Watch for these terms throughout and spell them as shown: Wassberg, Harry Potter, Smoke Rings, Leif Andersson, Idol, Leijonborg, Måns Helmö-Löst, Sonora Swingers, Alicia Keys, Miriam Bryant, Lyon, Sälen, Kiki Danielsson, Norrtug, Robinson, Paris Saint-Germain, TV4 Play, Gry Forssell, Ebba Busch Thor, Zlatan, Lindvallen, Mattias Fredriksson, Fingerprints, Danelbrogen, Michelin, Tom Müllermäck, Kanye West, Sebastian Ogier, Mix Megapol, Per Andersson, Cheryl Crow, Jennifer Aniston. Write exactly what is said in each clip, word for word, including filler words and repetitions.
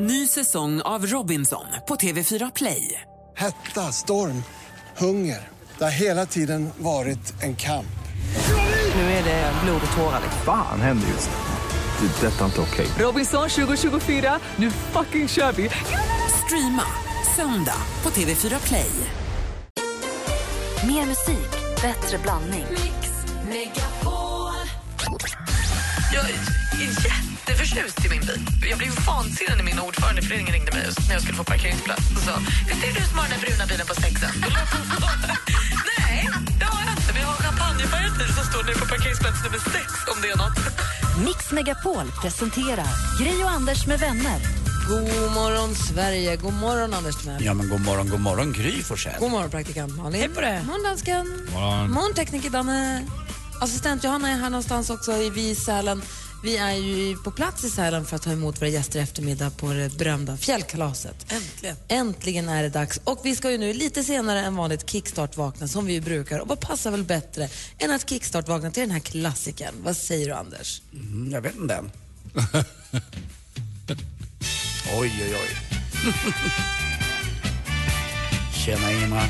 Ny säsong av Robinson på T V fyra Play. Hetta, storm, hunger. Det har hela tiden varit en kamp. Nu är det blod och tårar. Fan, händer just det. Det är detta inte okej. Robinson tjugo tjugofyra, nu fucking kör vi. Streama söndag på T V fyra Play. Mer musik, bättre blandning. Mix Megapol. Jag är jätteförtjust i min bil. Jag blev vansinnig när min ordförande i föreningen ringde mig när jag skulle få parkeringsplats och sa: "Visst är du som har den bruna bilen på sexen?" Nej, det har jag inte. Vi har champagnefärgat bil som står nu på parkeringsplats nummer sex, om det är något. Mix Megapol presenterar Gry och Anders med vänner. God morgon Sverige, god morgon Anders Timell. Ja men god morgon, god morgon Gry Forssell. God morgon praktikant Malin. Hej på det. Morgon dansken. Morgon. Morgon tekniker Danne. Assistent Johanna är här någonstans också i Sälen. Vi är ju på plats i Sälen för att ta emot våra gäster i eftermiddag på det berömda fjällkalaset. Äntligen. Äntligen är det dags. Och vi ska ju nu lite senare än vanligt kickstart-vakna som vi ju brukar. Och vad passar väl bättre än att kickstart-vakna till den här klassiken? Vad säger du Anders? Mm, jag vet inte den. Oj, oj, oj. Tjena Ingmar.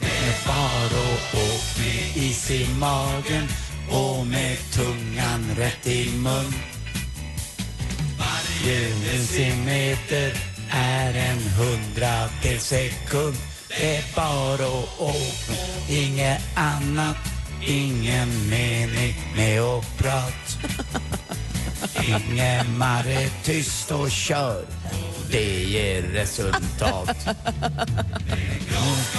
Med faro och med is i magen och med tungan rätt i mun. Varje decimeter är en hundradel sekund. Det är faro och inget annat. Ingen mening med att prata. Ingemar är tyst och kör. Det ger resultat.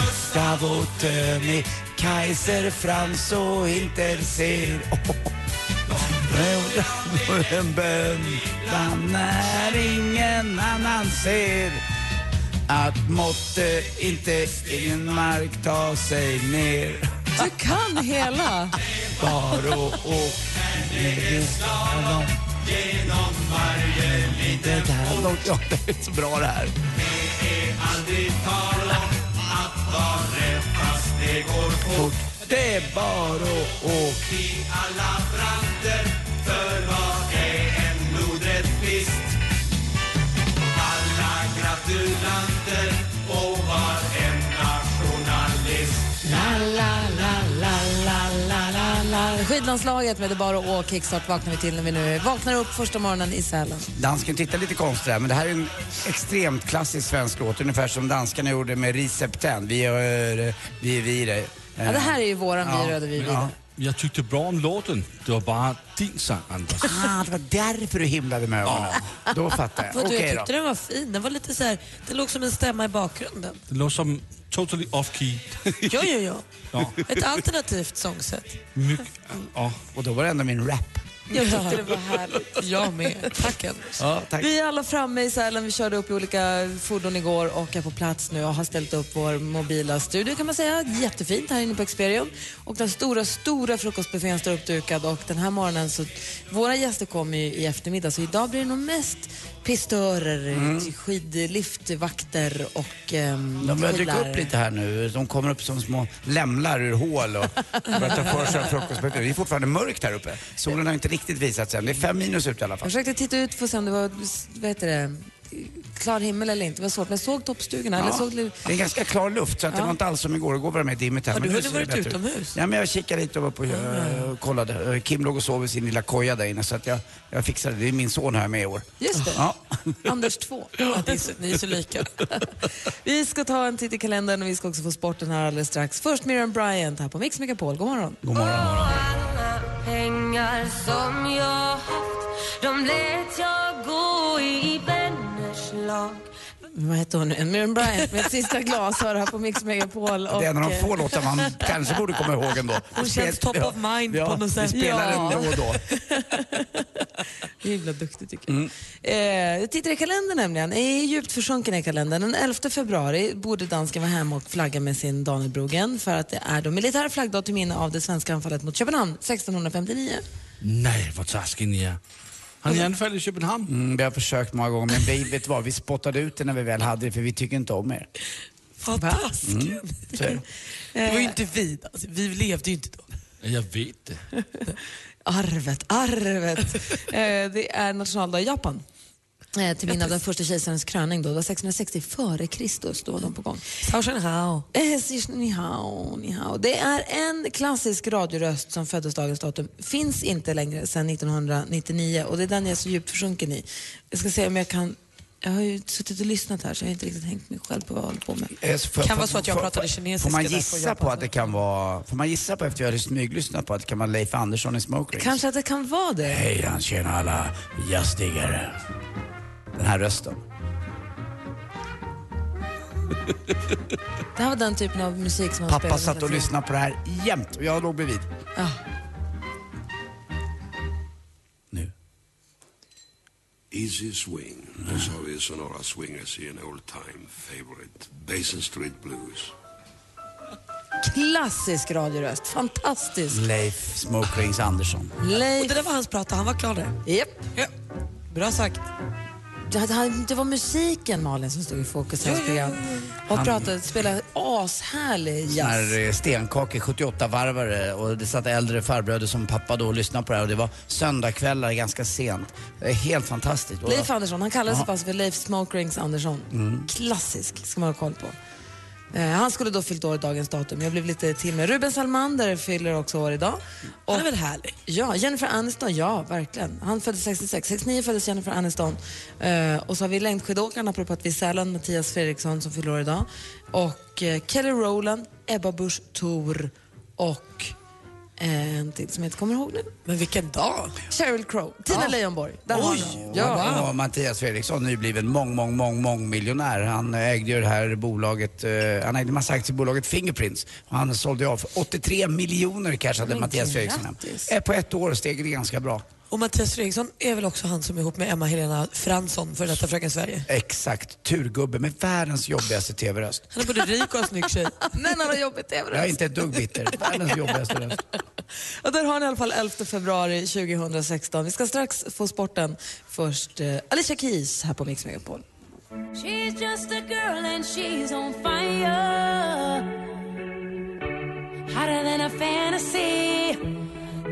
Gustav och Töni, Kaiser, Frans och Interser. Röda en bön när ingen annan ser. Att måtte inte Ingemar ta sig ner. Du kan hela. Baro och Negerslalom. Genom varje liten ord. Ja, det är så bra det här. Det är aldrig tal om att vara fast det går fort. Det är bara åk i alla branter. För vad är en nordrättvist? Alla gratulanter och var en nationalist. La, la, la, la, la, la, la. Skidlandslaget med det bara å kickstart vaknar vi till när vi nu vaknar upp första morgonen i Sälen. Dansken tittar lite konstigt här, men det här är en extremt klassisk svensk låt, ungefär som danskarna gjorde med Recepten. Vi är vi är vidare. Ja, det här är ju våran ja, vi röda vi vidare. Ja. Jag tyckte bra om låten. Det var bara din sang, Anders. Ah, det var därför du himlade med ögonen. Ja. Då fattar jag. Okej, jag tyckte då. Den var fin. Den var lite så här, det låg som en stämma i bakgrunden. Det låg som totally off-key. Jo, jo, jo. Ja. Ett alternativt sångsätt. Mycket, ja. Och då var det ändå min rap. Jag tyckte det var härligt. Jag med. Tack Anders. Ja, tack. Vi är alla framme i Sälen. Vi körde upp i olika fordon igår och är på plats nu och har ställt upp vår mobila studio kan man säga. Jättefint här inne på Experion. Och den stora, stora frukostbuffén står uppdukad och den här morgonen så... Våra gäster kommer ju i eftermiddag så idag blir det nog mest pistörer, mm. skidliftvakter och um, de börjar dyka upp lite här nu. De kommer upp som små lämlar ur hål och börjar ta för sig frukostbuffén. Det är fortfarande mörkt här uppe. Solen har inte riktigt visat sen. Det är fem minus ut i alla fall. Jag försökte titta ut för att se om det var, vad heter det, klar himmel eller inte. Det var svårt. Men jag såg toppstugorna. Ja, eller såg... Det är ganska klar luft så att ja. Det var inte alls som igår. Igår var det med dimmigt här. Ja, men du hade varit utomhus. Ja, men jag kikade lite och var på uh, kollade. Kim låg och sov i sin lilla koja där inne så att jag, jag fixade det. Det är min son här med i år. Just det. Ja. Anders två. Ja, det är så, ni är så lika. Vi ska ta en titt i kalendern och vi ska också få sporten här alldeles strax. Först Miriam Bryant här på Mix Megapol. God morgon. God morgon. God morgon. Pengar som jag haft, de lät jag gå i vänners lag. Vad heter hon nu? Miriam Bryant med sista glas hör här på Mix Megapol. Och det är en av de få låtar man kanske borde komma ihåg ändå. Hon spel- känns top ja, of mind ja, på något sätt. Vi spelar ja. Den då och då. Himla duktig tycker jag. Mm. Eh, jag tittar i kalendern nämligen. Jag är djupt försjunken i kalendern. Den elfte februari borde dansken vara hemma och flagga med sin Danelbrogen för att det är de militära flaggdag till minne av det svenska anfallet mot Köpenhamn sexton femtionio. Nej, vad taskig ni är. Han är anfall i Köpenhamn. Mm, vi har försökt många gånger, men vi, vet vad, vi spottade ut det när vi väl hade det, för vi tycker inte om er. Fantastiskt. Mm, det var ju inte vi. Alltså, vi levde ju inte då. Jag vet det. Arvet, arvet. eh, det är nationaldag i Japan. Eh, till minne av den första kejsarens kröning då. Det var sexhundrasextio före Kristus. Då var de på gång. Det är en klassisk radioröst som födelsedagens datum. Finns inte längre sedan nittonhundranittionio. Och det är den jag är så djupt försjunken i. Jag ska se om jag kan... Jag har ju suttit och lyssnat här så jag har inte riktigt hängt mig själv på vad jag håller på med. Det kan vara så att jag pratade kinesiska. Får man gissa på att det kan vara... Får man gissa på efter jag har smyglyssnat på att det kan vara Leif Andersson i Smoke Rings? Kanske att det kan vara det. Hej, han tjänar alla jastigare. Den här rösten. Det här var den typen av musik som han spelade. Pappa satt och lyssnade på det här jämt och jag låg bredvid. Ja. Easy Swing. Då sa vi Sonora Swingers i en old time favorite, Basin Street Blues. Klassisk radioröst, fantastisk. Leif Smoke Rings Andersson. Leif. Och det där var hans prata, han var klar där. Yep. Ja. Bra sagt. Det var musiken, Malin, som stod i fokus. Ja, ja, ja. Och han pratade, spelade ashärlig jazz. När stenkake, sjuttioåtta varvare. Och det satt äldre farbröder som pappa då och lyssnade på det här. Och det var söndagkvällar ganska sent. Det är helt fantastiskt. Leif Andersson, han kallades sig för Leif Smoke Rings Andersson. Mm. Klassisk, ska man ha koll på. Han skulle då fyllt år i dagens datum. Jag blev lite till med Ruben Salmander fyller också år idag. Och han är väl härlig. Ja, Jennifer Aniston, ja, verkligen. Han föddes sextiosex, sextionio föddes Jennifer Aniston. uh, Och så har vi längdskidåkarna apropå att vi Sälen, Mattias Fredriksson som fyller år idag. Och uh, Kelly Rowland, Ebba Busch Thor. Och uh, en till som jag inte kommer ihåg nu. Men vilken dag! Cheryl Crow, Tina ja. Leijonborg. Där oj! Ja. Ja, Mattias Fredriksson nu blivit mång, mång, mång, mång miljonär. Han ägde ju det här bolaget, eh, han ägde en massa aktier i bolaget Fingerprints. Han sålde av för åttiotre miljoner cashade Mattias Fredriksson. Är på ett år steg det ganska bra. Och Mattias Fredriksson är väl också han som är ihop med Emma Helena Fransson för detta Fröken Sverige. Exakt, turgubbe med världens jobbigaste tv-röst. Han är både rik och snygg tjej. Men han har jobbigt tv-röst. Jag är inte ett dugg bitter, världens jobbigaste röst. Och där har ni i alla fall elfte februari tjugohundrasexton. Vi ska strax få sporten. Först eh, Alicia Keys här på Mix Megapol. She's just a girl and she's on fire. Hotter than a fantasy.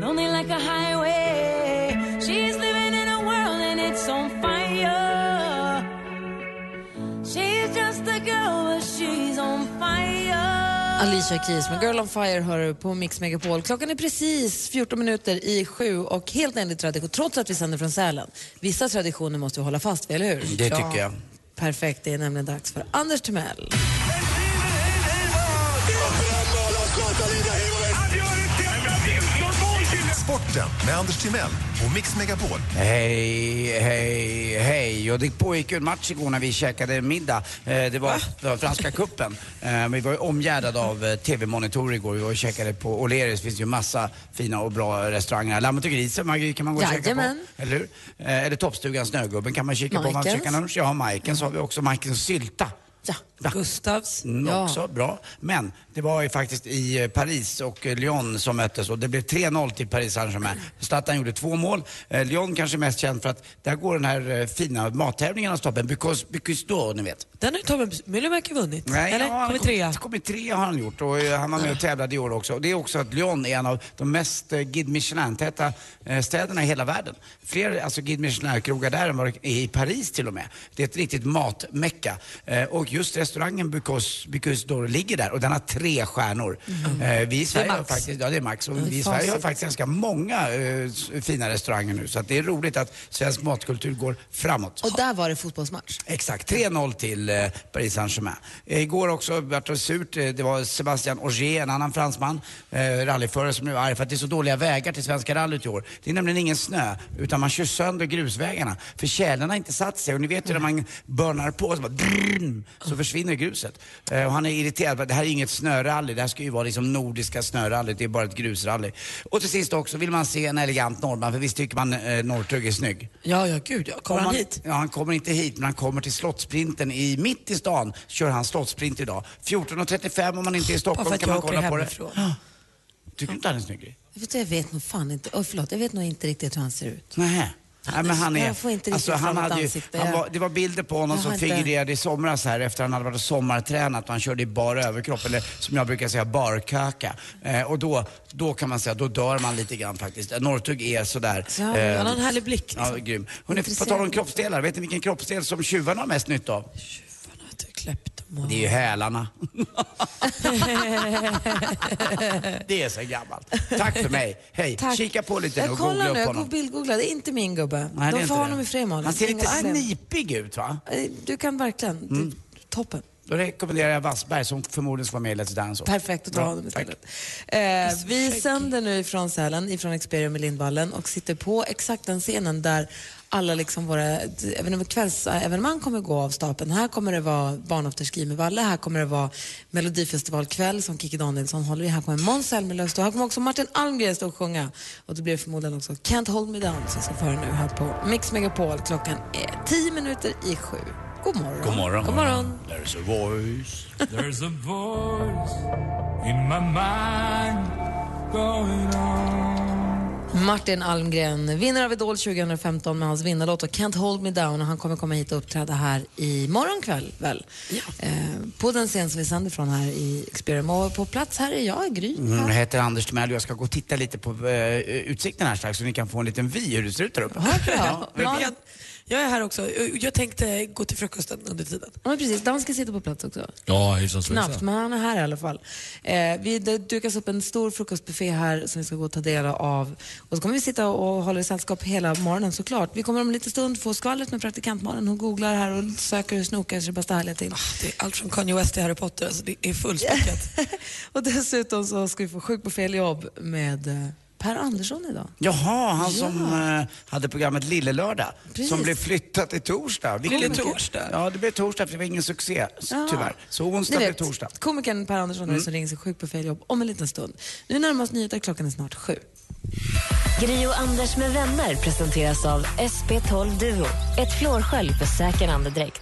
Lonely like a highway. She's living in a world and it's on fire. She's just a girl but she's on fire. Alicia Keys med Girl on Fire hör du på Mix Megapol. Klockan är precis fjorton minuter i sju och helt enligt tradition, trots att vi sänder från Sälen. Vissa traditioner måste vi hålla fast vid, eller hur? Det tycker jag. Perfekt, det är nämligen dags för Anders Timell. Med Anders Timell och Mix Megapol. Hej, hej, hej. Och det pågick ju en match igår när vi käkade middag. Det var, det var franska kuppen. Vi var ju omgärdade av tv-monitor igår. Vi var och käkade på O'Learys. Det finns ju massa fina och bra restauranger. Lammet och grisen kan man gå och käka på. Eller hur? Eller Toppstugan Snögubben kan man kika på. Man käkar lunch. Ja, Majken så har vi också. Majkens sylta. Ja, ja. Gustavs mm, också, ja. Bra. Men det var ju faktiskt i Paris och Lyon som möttes. Och det blev tre noll till Paris Saint-Germain. Zlatan gjorde två mål. eh, Lyon kanske mest känd för att där går den här eh, fina mattävlingen av stoppen. Because, because då, ni vet. Den har ju Tom Müllermäck vunnit. Nej, eller? Ja, han kommer trea. Kommer trea har han gjort. Och eh, han var med och tävlade i år också. Och det är också att Lyon är en av de mest eh, Guide Michelin-täta eh, städerna i hela världen. Fler alltså Guide Michelin-krogar där än var i Paris till och med. Det är ett riktigt matmecka. eh, Och just restaurangen Because, because då ligger där och den har tre stjärnor. Mm. Eh, vi i Sverige har faktiskt, ja det är max, och vi i Sverige har faktiskt ganska många eh, fina restauranger nu, så att det är roligt att svensk matkultur går framåt. Och där var det fotbollsmatch. Exakt, tre noll till eh, Paris Saint-Germain. Eh, igår också vart det surt, eh, det var Sebastian Ogier, en annan fransman, eh, rallyförare som nu är arg för att det är så dåliga vägar till svenska rallyt i år. Det är nämligen ingen snö, utan man kör sönder grusvägarna, för tjälen har inte satt sig, och ni vet ju när man börnar på så bara drrrn, så försvinner gruset. Eh, och han är irriterad för att det här är inget snörally. Det här ska ju vara liksom nordiska snörally. Det är bara ett grusrally. Och till sist också vill man se en elegant norrman. För visst tycker man eh, Norrtug är snygg. Ja, ja, gud. Ja. Kommer han hit? Ja, han kommer inte hit. Men han kommer till slottsprinten i mitt i stan. Kör han slottsprint idag. fjorton och trettiofem om man inte är i Stockholm kan man kolla på det. Ja. Tycker du inte han är snygg? Jag vet nog fan inte. Oh, förlåt, jag vet nog inte riktigt hur han ser ut. Nej. Nej, men han är, alltså, han hade ju, han var, det var bilder på honom jag som figurerade i somras här efter han hade varit sommartränat och han körde i bara överkropp, eller som jag brukar säga barkaka, eh, och då, då kan man säga, då dör man lite grann faktiskt. Norrtug är sådär så, eh, han har en härlig blick liksom. Ja, grym. Hon är, på tal om kroppsdelar, vet ni vilken kroppsdel som tjuvarna har mest nytta av? Tjuvarna har inte kläppt. Det är ju hälarna. Det är så gammalt. Tack för mig. Hej. Tack. Kika på lite nu och googla nu, upp honom. Jag bildgooglar. Det är inte min gubbe. Nej, de får honom i fremål. Han ser lite snipig ut, va? Du kan verkligen. Mm. Toppen. Då rekommenderar jag Wassberg som förmodligen ska vara med i Let's Dance. Perfekt, att ta honom istället. Eh, vi sänder nu från Sälen, ifrån Experion i Lindvallen, och sitter på exakt den scenen där alla liksom våra kvällsevenemang kommer gå av stapeln. Här kommer det vara barnafterski med Valle, här kommer det vara Melodifestivalkväll som Kiki Danielsson håller i, här kommer Måns Helmö-Löst och här kommer också Martin Almgren stå och sjunga. Och det blir förmodligen också Can't Hold Me Down som ska föra nu här på Mix Megapol. Klockan är tio minuter i sju. God morgon. God morgon. God morgon. There's a voice. There's a voice in my mind going on. Martin Almgren, vinnare av Idol tjugo femton med hans vinnarlåt och Can't Hold Me Down. Och han kommer komma hit och uppträda här i morgonkväll väl. Ja. Eh, på den scen som vi sänder från här i Experion. Och på plats här är jag, Gry. Mm, jag heter Anders Timell och jag ska gå och titta lite på eh, utsikten här strax så ni kan få en liten vy hur det ser ut där uppe. Ja, ja. Jag är här också. Jag tänkte gå till frukosten under tiden. Ja, men precis. Dan ska sitta på plats också. Ja, hyfsat. Snabbt, men han är här i alla fall. Eh, vi dukas upp en stor frukostbuffé här som vi ska gå och ta del av. Och så kommer vi sitta och hålla i sällskap hela morgonen såklart. Vi kommer om en liten stund få skvallret med praktikantmannen. Hon googlar här och söker och snokar så det bara står härliga till. Ah, det är allt från Kanye West till Harry Potter. Alltså det är fullspäckat. Och dessutom så ska vi få sjuk på fel jobb med Per Andersson idag. Jaha, han ja. som eh, hade programmet Lille Lördag. Precis. Som blev flyttat till torsdag. Vilket, Lille torsdag? Ja, det blev torsdag för det var ingen succé, ja. tyvärr. Så onsdag blev torsdag. Komikern Per Andersson mm. som ringer sig sjuk på fel jobb om en liten stund. Nu närmast nyheter, klockan är snart sju. Gri och Anders med vänner presenteras av S P tolv Duo. Ett flårskölj för säker andedräkt.